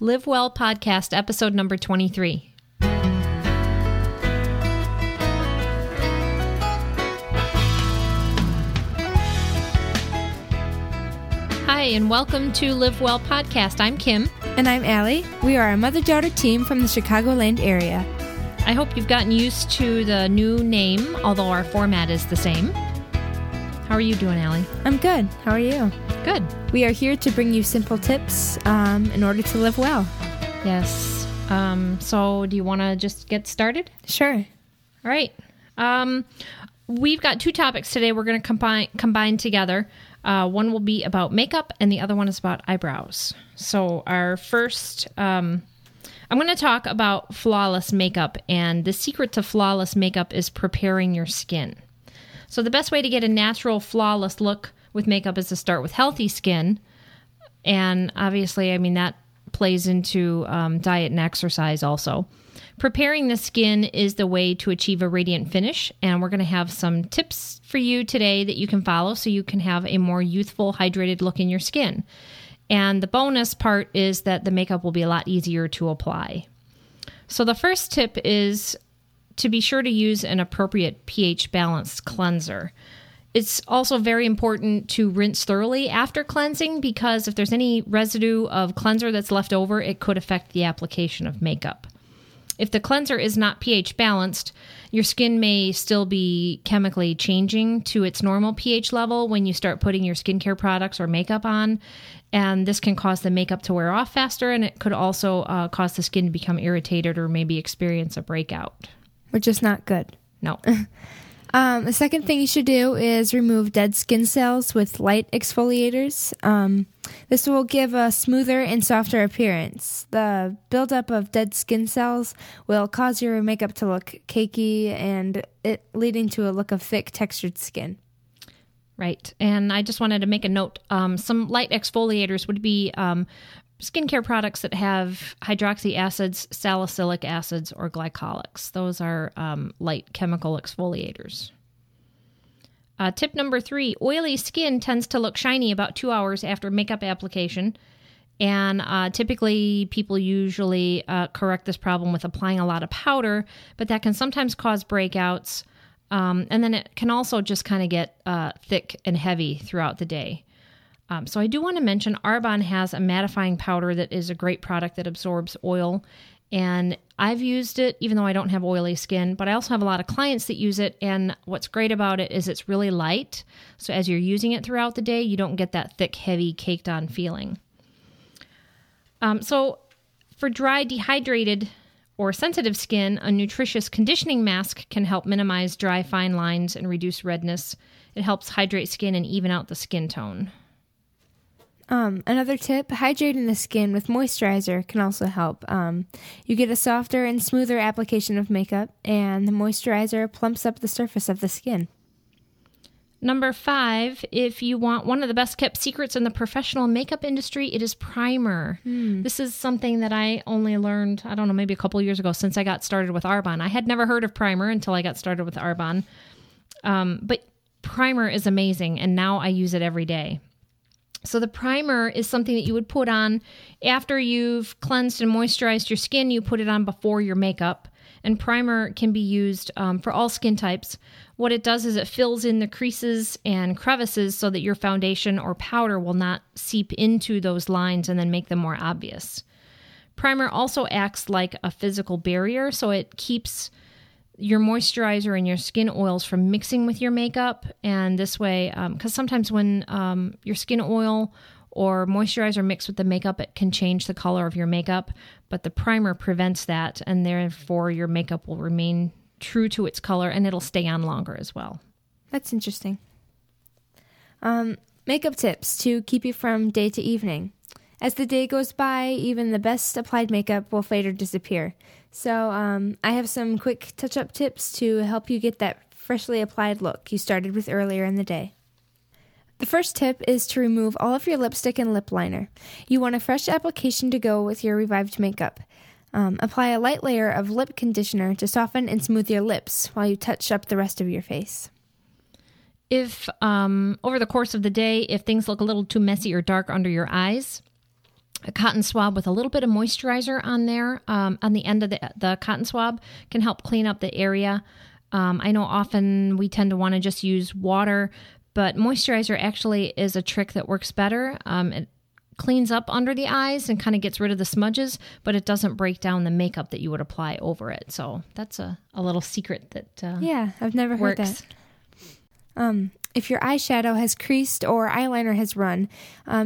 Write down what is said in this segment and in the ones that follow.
Live Well Podcast, episode number 23. Hi, and welcome to Live Well Podcast. I'm Kim. And I'm Allie. We are a mother-daughter team from the Chicagoland area. I hope you've gotten used to the new name, although our format is the same. How are you doing, Allie? I'm good. How are you? Good. We are here to bring you simple tips in order to live well. Yes. So do you want to just get started? Sure. All right. We've got two topics today we're going to combine together. One will be about makeup, and the other one is about eyebrows. So our first, I'm going to talk about flawless makeup, and the secret to flawless makeup is preparing your skin. So the best way to get a natural, flawless look with makeup is to start with healthy skin, and obviously, I mean, that plays into diet and exercise also. Preparing the skin is the way to achieve a radiant finish, and we're going to have some tips for you today that you can follow so you can have a more youthful, hydrated look in your skin. And the bonus part is that the makeup will be a lot easier to apply. So the first tip is to be sure to use an appropriate pH-balanced cleanser. It's also very important to rinse thoroughly after cleansing, because if there's any residue of cleanser that's left over, it could affect the application of makeup. If the cleanser is not pH balanced, your skin may still be chemically changing to its normal pH level when you start putting your skincare products or makeup on, and this can cause the makeup to wear off faster, and it could also cause the skin to become irritated or maybe experience a breakout. Which is not good. No. The second thing you should do is remove dead skin cells with light exfoliators. This will give a smoother and softer appearance. The buildup of dead skin cells will cause your makeup to look cakey, and it leading to a look of thick, textured skin. Right. And I just wanted to make a note. Some light exfoliators would be skincare products that have hydroxy acids, salicylic acids, or glycolics. Those are light chemical exfoliators. Tip number 3, oily skin tends to look shiny about 2 hours after makeup application. And typically, people usually correct this problem with applying a lot of powder, but that can sometimes cause breakouts. And then it can also just kind of get thick and heavy throughout the day. So I do want to mention Arbonne has a mattifying powder that is a great product that absorbs oil. And I've used it, even though I don't have oily skin, but I also have a lot of clients that use it. And what's great about it is it's really light. So as you're using it throughout the day, you don't get that thick, heavy, caked on feeling. So for dry, dehydrated, or sensitive skin, a nutritious conditioning mask can help minimize dry, fine lines and reduce redness. It helps hydrate skin and even out the skin tone. Another tip, hydrating the skin with moisturizer can also help. You get a softer and smoother application of makeup, and the moisturizer plumps up the surface of the skin. Number 5, if you want one of the best kept secrets in the professional makeup industry, it is primer. This is something that I only learned, I don't know, maybe a couple years ago since I got started with Arbonne. I had never heard of primer until I got started with Arbonne. But primer is amazing, and now I use it every day. So the primer is something that you would put on after you've cleansed and moisturized your skin. You put it on before your makeup. And primer can be used for all skin types. What it does is it fills in the creases and crevices so that your foundation or powder will not seep into those lines and then make them more obvious. Primer also acts like a physical barrier, so it keeps your moisturizer and your skin oils from mixing with your makeup. And this way, because sometimes when your skin oil or moisturizer mix with the makeup, it can change the color of your makeup, but the primer prevents that, and therefore your makeup will remain true to its color, and it'll stay on longer as well. That's interesting. Makeup tips to keep you from day to evening. As the day goes by, even the best applied makeup will fade or disappear. So I have some quick touch-up tips to help you get that freshly applied look you started with earlier in the day. The first tip is to remove all of your lipstick and lip liner. You want a fresh application to go with your revived makeup. Apply a light layer of lip conditioner to soften and smooth your lips while you touch up the rest of your face. If over the course of the day, if things look a little too messy or dark under your eyes, a cotton swab with a little bit of moisturizer on there, on the end of the cotton swab, can help clean up the area. I know often we tend to want to just use water, but moisturizer actually is a trick that works better. It cleans up under the eyes and kind of gets rid of the smudges, but it doesn't break down the makeup that you would apply over it. So that's a little secret that yeah, I've never heard that. If your eyeshadow has creased or eyeliner has run,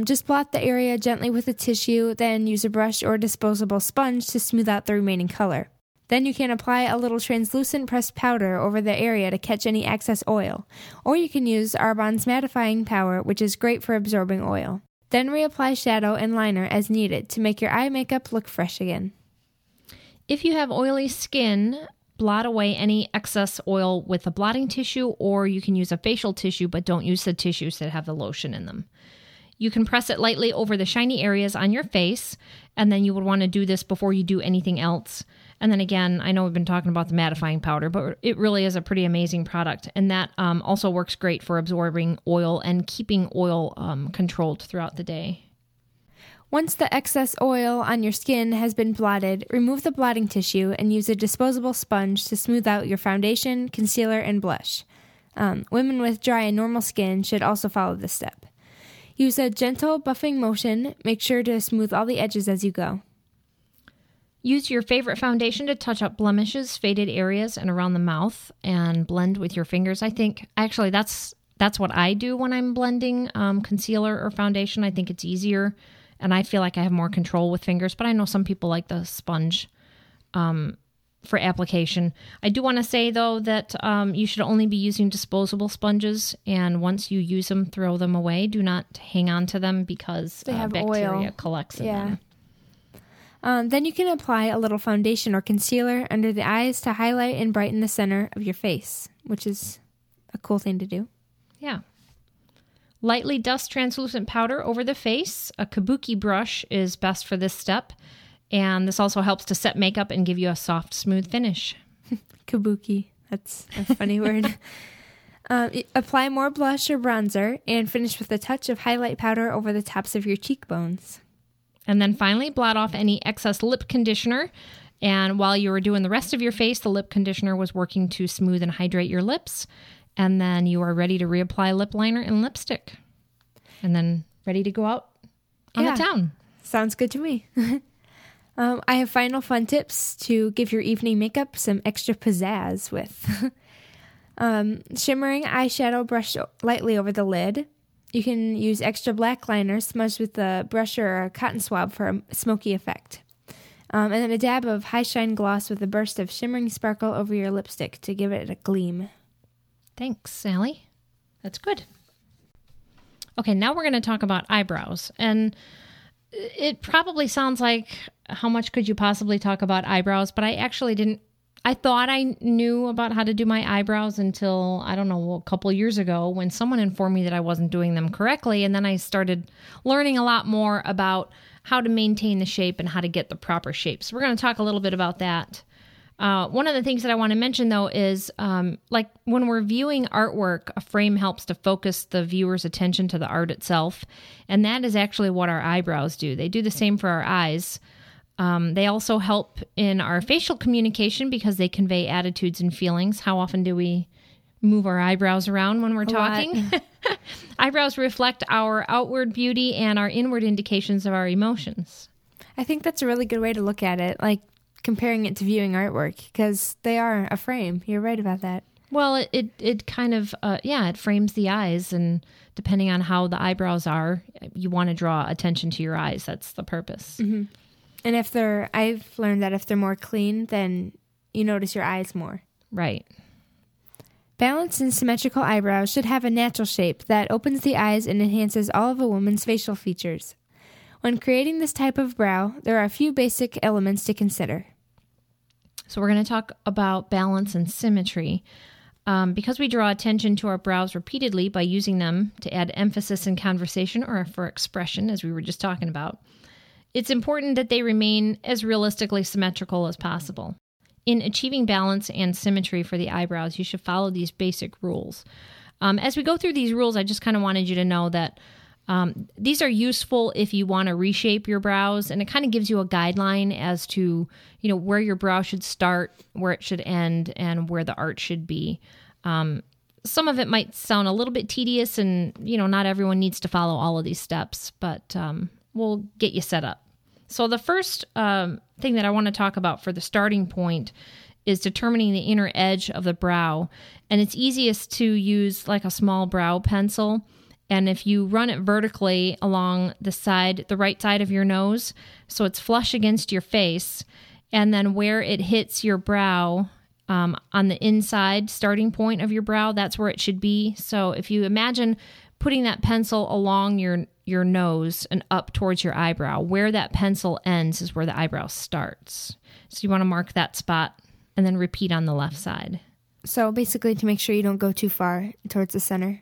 just blot the area gently with a tissue, then use a brush or disposable sponge to smooth out the remaining color. Then you can apply a little translucent pressed powder over the area to catch any excess oil. Or you can use Arbonne's mattifying power, which is great for absorbing oil. Then reapply shadow and liner as needed to make your eye makeup look fresh again. If you have oily skin, blot away any excess oil with a blotting tissue, or you can use a facial tissue, but don't use the tissues that have the lotion in them. You can press it lightly over the shiny areas on your face, and then you would want to do this before you do anything else. And then again, I know we've been talking about the mattifying powder, but it really is a pretty amazing product. And that also works great for absorbing oil and keeping oil controlled throughout the day. Once the excess oil on your skin has been blotted, remove the blotting tissue and use a disposable sponge to smooth out your foundation, concealer, and blush. Women with dry and normal skin should also follow this step. Use a gentle buffing motion. Make sure to smooth all the edges as you go. Use your favorite foundation to touch up blemishes, faded areas, and around the mouth, and blend with your fingers. I think, actually, that's what I do when I'm blending concealer or foundation. I think it's easier, and I feel like I have more control with fingers, but I know some people like the sponge for application. I do want to say, though, that you should only be using disposable sponges, and once you use them, throw them away. Do not hang on to them because bacteria collects in them. Then you can apply a little foundation or concealer under the eyes to highlight and brighten the center of your face, which is a cool thing to do. Yeah. Lightly dust translucent powder over the face. A kabuki brush is best for this step. And this also helps to set makeup and give you a soft, smooth finish. Kabuki. That's a funny word. Apply more blush or bronzer and finish with a touch of highlight powder over the tops of your cheekbones. And then finally, blot off any excess lip conditioner. And while you were doing the rest of your face, the lip conditioner was working to smooth and hydrate your lips. And then you are ready to reapply lip liner and lipstick. And then ready to go out on the town. Sounds good to me. I have final fun tips to give your evening makeup some extra pizzazz with. Shimmering eyeshadow brushed lightly over the lid. You can use extra black liner smudged with a brush or a cotton swab for a smoky effect. And then a dab of high shine gloss with a burst of shimmering sparkle over your lipstick to give it a gleam. Thanks, Sally. That's good. Okay, now we're going to talk about eyebrows. And it probably sounds like, how much could you possibly talk about eyebrows? But I actually didn't. I thought I knew about how to do my eyebrows until, I don't know, a couple years ago when someone informed me that I wasn't doing them correctly. And then I started learning a lot more about how to maintain the shape and how to get the proper shape. So we're going to talk a little bit about that. One of the things that I want to mention, though, is like when we're viewing artwork, a frame helps to focus the viewer's attention to the art itself. And that is actually what our eyebrows do. They do the same for our eyes. They also help in our facial communication because they convey attitudes and feelings. How often do we move our eyebrows around when we're talking? Eyebrows reflect our outward beauty and our inward indications of our emotions. I think that's a really good way to look at it, like comparing it to viewing artwork, because they are a frame. You're right about that. Well, it kind of, it frames the eyes, and depending on how the eyebrows are, you want to draw attention to your eyes. That's the purpose. Mm-hmm. And I've learned that if they're more clean, then you notice your eyes more. Right. Balanced and symmetrical eyebrows should have a natural shape that opens the eyes and enhances all of a woman's facial features. When creating this type of brow, there are a few basic elements to consider. So we're going to talk about balance and symmetry. Because we draw attention to our brows repeatedly by using them to add emphasis in conversation or for expression, as we were just talking about, it's important that they remain as realistically symmetrical as possible. In achieving balance and symmetry for the eyebrows, you should follow these basic rules. As we go through these rules, I just kind of wanted you to know that These are useful if you want to reshape your brows, and it kind of gives you a guideline as to, you know, where your brow should start, where it should end, and where the art should be. Some of it might sound a little bit tedious, and, you know, not everyone needs to follow all of these steps, but we'll get you set up. So the first thing that I want to talk about for the starting point is determining the inner edge of the brow. And it's easiest to use like a small brow pencil. And if you run it vertically along the side, the right side of your nose, so it's flush against your face, and then where it hits your brow on the inside starting point of your brow, that's where it should be. So if you imagine putting that pencil along your nose and up towards your eyebrow, where that pencil ends is where the eyebrow starts. So you want to mark that spot and then repeat on the left side. So basically to make sure you don't go too far towards the center.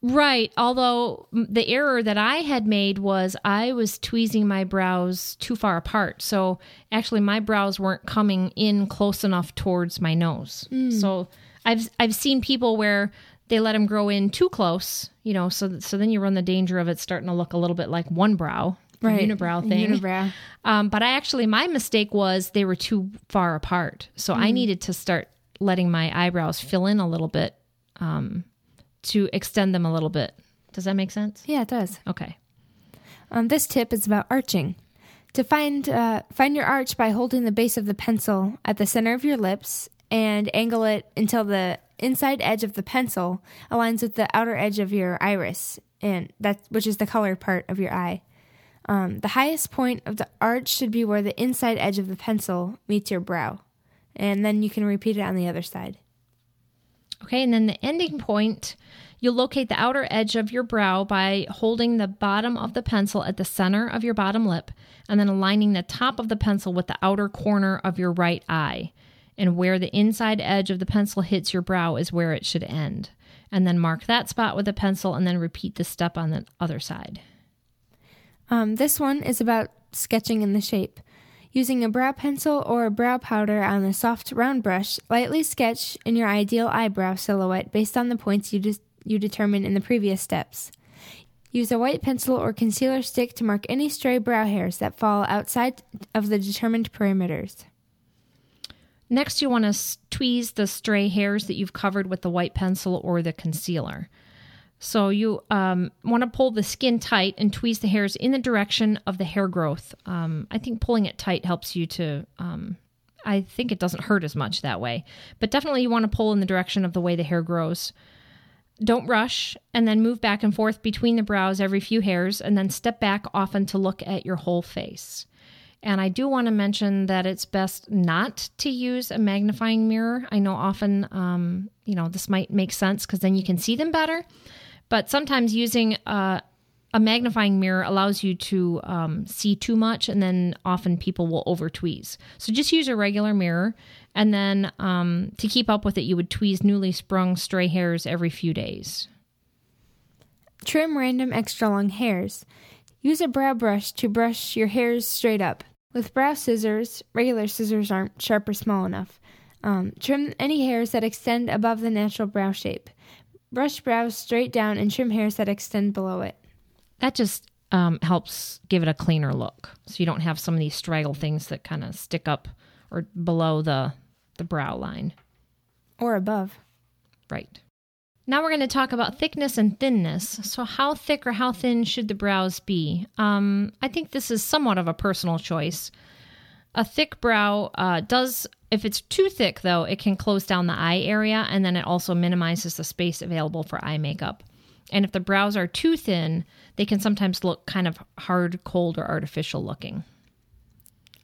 Right. Although the error that I had made was I was tweezing my brows too far apart. So actually my brows weren't coming in close enough towards my nose. So I've seen people where they let them grow in too close, you know, so then you run the danger of it starting to look a little bit like one brow. Right. Unibrow thing. Unibrow. But my mistake was they were too far apart. So I needed to start letting my eyebrows fill in a little bit to extend them a little bit. Does that make sense? Yeah, it does. Okay. This tip is about arching. To find your arch by holding the base of the pencil at the center of your lips and angle it until the inside edge of the pencil aligns with the outer edge of your iris, and which is the color part of your eye. The highest point of the arch should be where the inside edge of the pencil meets your brow. And then you can repeat it on the other side. Okay, and then the ending point, you'll locate the outer edge of your brow by holding the bottom of the pencil at the center of your bottom lip and then aligning the top of the pencil with the outer corner of your right eye. And where the inside edge of the pencil hits your brow is where it should end. And then mark that spot with a pencil and then repeat the step on the other side. This one is about sketching in the shape. Using a brow pencil or a brow powder on a soft round brush, lightly sketch in your ideal eyebrow silhouette based on the points you determine in the previous steps. Use a white pencil or concealer stick to mark any stray brow hairs that fall outside of the determined perimeters. Next, you want to tweeze the stray hairs that you've covered with the white pencil or the concealer. So you want to pull the skin tight and tweeze the hairs in the direction of the hair growth. I think pulling it tight helps you to, I think it doesn't hurt as much that way. But definitely you want to pull in the direction of the way the hair grows. Don't rush, and then move back and forth between the brows every few hairs, and then step back often to look at your whole face. And I do want to mention that it's best not to use a magnifying mirror. I know often, you know, this might make sense because then you can see them better. But sometimes using a magnifying mirror allows you to see too much, and then often people will over tweeze. So just use a regular mirror, and then to keep up with it, you would tweeze newly sprung stray hairs every few days. Trim random extra long hairs. Use a brow brush to brush your hairs straight up. With brow scissors, regular scissors aren't sharp or small enough. Trim any hairs that extend above the natural brow shape. Brush brows straight down and trim hairs that extend below it. That just helps give it a cleaner look. So you don't have some of these straggle things that kind of stick up or below the brow line. Or above. Right. Now we're going to talk about thickness and thinness. So how thick or how thin should the brows be? I think this is somewhat of a personal choice. A thick brow does, if it's too thick though, it can close down the eye area, and then it also minimizes the space available for eye makeup. And if the brows are too thin, they can sometimes look kind of hard, cold, or artificial looking.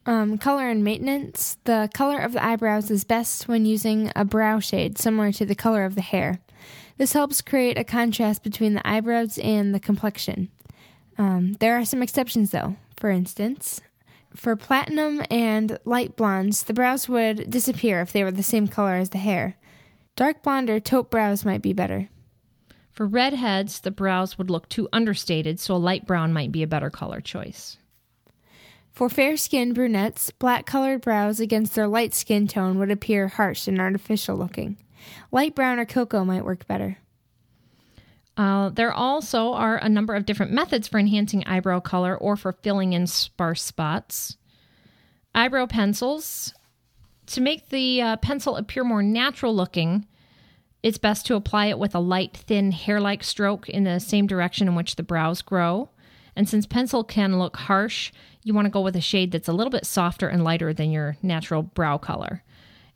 Color and maintenance. The color of the eyebrows is best when using a brow shade similar to the color of the hair. This helps create a contrast between the eyebrows and the complexion. There are some exceptions, though. For instance, for platinum and light blondes, the brows would disappear if they were the same color as the hair. Dark blonde or taupe brows might be better. For redheads, the brows would look too understated, so a light brown might be a better color choice. For fair-skinned brunettes, black-colored brows against their light skin tone would appear harsh and artificial looking. Light brown or cocoa might work better. There also are a number of different methods for enhancing eyebrow color or for filling in sparse spots. Eyebrow pencils. To make the pencil appear more natural looking, it's best to apply it with a light, thin, hair-like stroke in the same direction in which the brows grow. And since pencil can look harsh, you want to go with a shade that's a little bit softer and lighter than your natural brow color.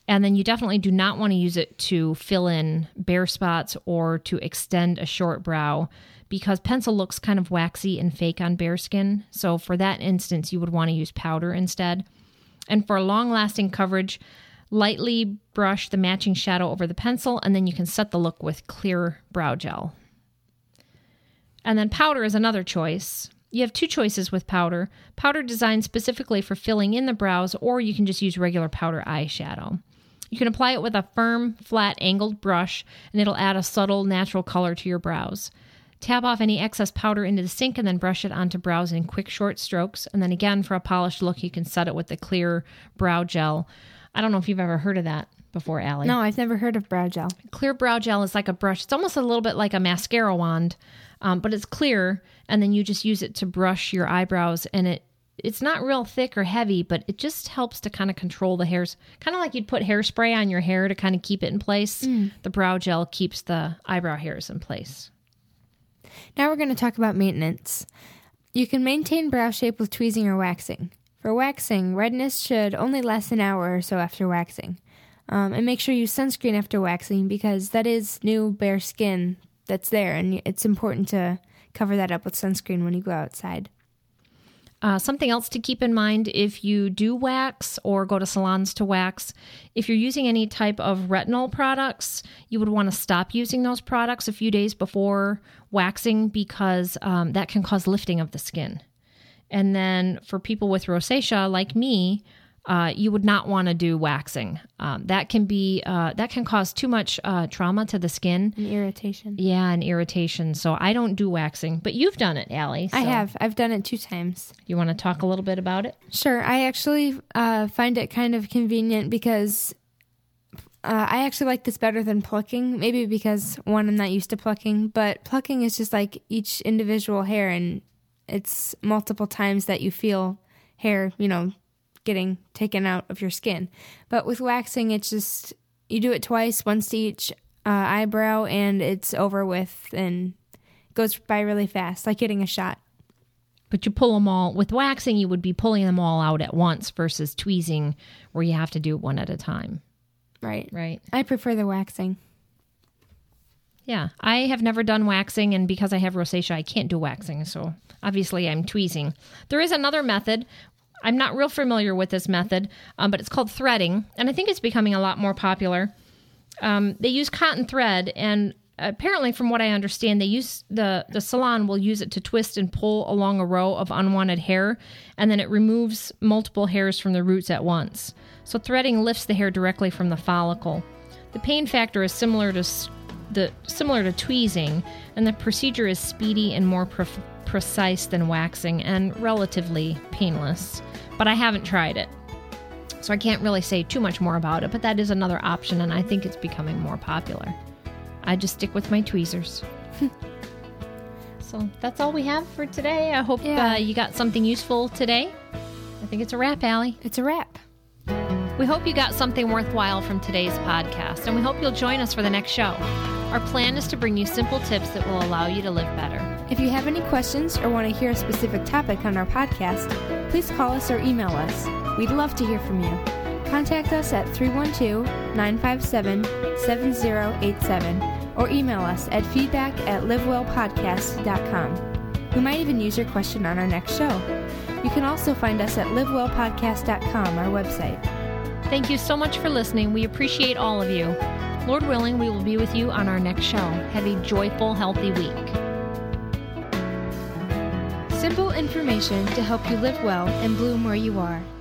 And then you definitely do not want to use it to fill in bare spots or to extend a short brow, because pencil looks kind of waxy and fake on bare skin. So for that instance, you would want to use powder instead. And for long-lasting coverage, lightly brush the matching shadow over the pencil, and then you can set the look with clear brow gel. And then powder is another choice. You have two choices with powder. Powder designed specifically for filling in the brows, or you can just use regular powder eyeshadow. You can apply it with a firm, flat, angled brush, and it'll add a subtle, natural color to your brows. Tap off any excess powder into the sink and then brush it onto brows in quick, short strokes. And then again, for a polished look, you can set it with the clear brow gel. I don't know if you've ever heard of that before, Allie. No, I've never heard of brow gel. Clear brow gel is like a brush. It's almost a little bit like a mascara wand, but it's clear. And then you just use it to brush your eyebrows. And it's not real thick or heavy, but it just helps to kind of control the hairs. Kind of like you'd put hairspray on your hair to kind of keep it in place. The brow gel keeps the eyebrow hairs in place. Now we're going to talk about maintenance. You can maintain brow shape with tweezing or waxing. For waxing, redness should only last an hour or so after waxing. And make sure you use sunscreen after waxing, because that is new bare skin that's there, and it's important to cover that up with sunscreen when you go outside. Something else to keep in mind if you do wax or go to salons to wax, if you're using any type of retinol products, you would want to stop using those products a few days before waxing, because that can cause lifting of the skin. And then for people with rosacea like me, you would not want to do waxing. That can cause too much trauma to the skin. And irritation. Yeah, and irritation. So I don't do waxing, but you've done it, Allie. So. I have. I've done it 2 times. You want to talk a little bit about it? Sure. I actually find it kind of convenient, because I actually like this better than plucking. Maybe because, one, I'm not used to plucking, but plucking is just like each individual hair, and it's multiple times that you feel hair, getting taken out of your skin. But with waxing, it's just, you do it twice, once to each eyebrow, and it's over with, and it goes by really fast, like getting a shot. But you pull them all, with waxing, you would be pulling them all out at once versus tweezing, where you have to do one at a time. Right. I prefer the waxing. Yeah, I have never done waxing, and because I have rosacea, I can't do waxing, so obviously I'm tweezing. There is another method. I'm not real familiar with this method, but it's called threading, and I think it's becoming a lot more popular. They use cotton thread, and apparently, from what I understand, they use the salon will use it to twist and pull along a row of unwanted hair, and then it removes multiple hairs from the roots at once. So threading lifts the hair directly from the follicle. The pain factor is similar to tweezing, and the procedure is speedy and more precise than waxing, and relatively painless. But I haven't tried it, so I can't really say too much more about it, but that is another option, and I think it's becoming more popular. I just stick with my tweezers. So that's all we have for today. I hope you got something useful today. I think it's a wrap, Allie. It's a wrap. We hope you got something worthwhile from today's podcast, and we hope you'll join us for the next show. Our plan is to bring you simple tips that will allow you to live better. If you have any questions or want to hear a specific topic on our podcast, please call us or email us. We'd love to hear from you. Contact us at 312-957-7087 or email us at feedback@livewellpodcast.com. We might even use your question on our next show. You can also find us at livewellpodcast.com, our website. Thank you so much for listening. We appreciate all of you. Lord willing, we will be with you on our next show. Have a joyful, healthy week. Simple information to help you live well and bloom where you are.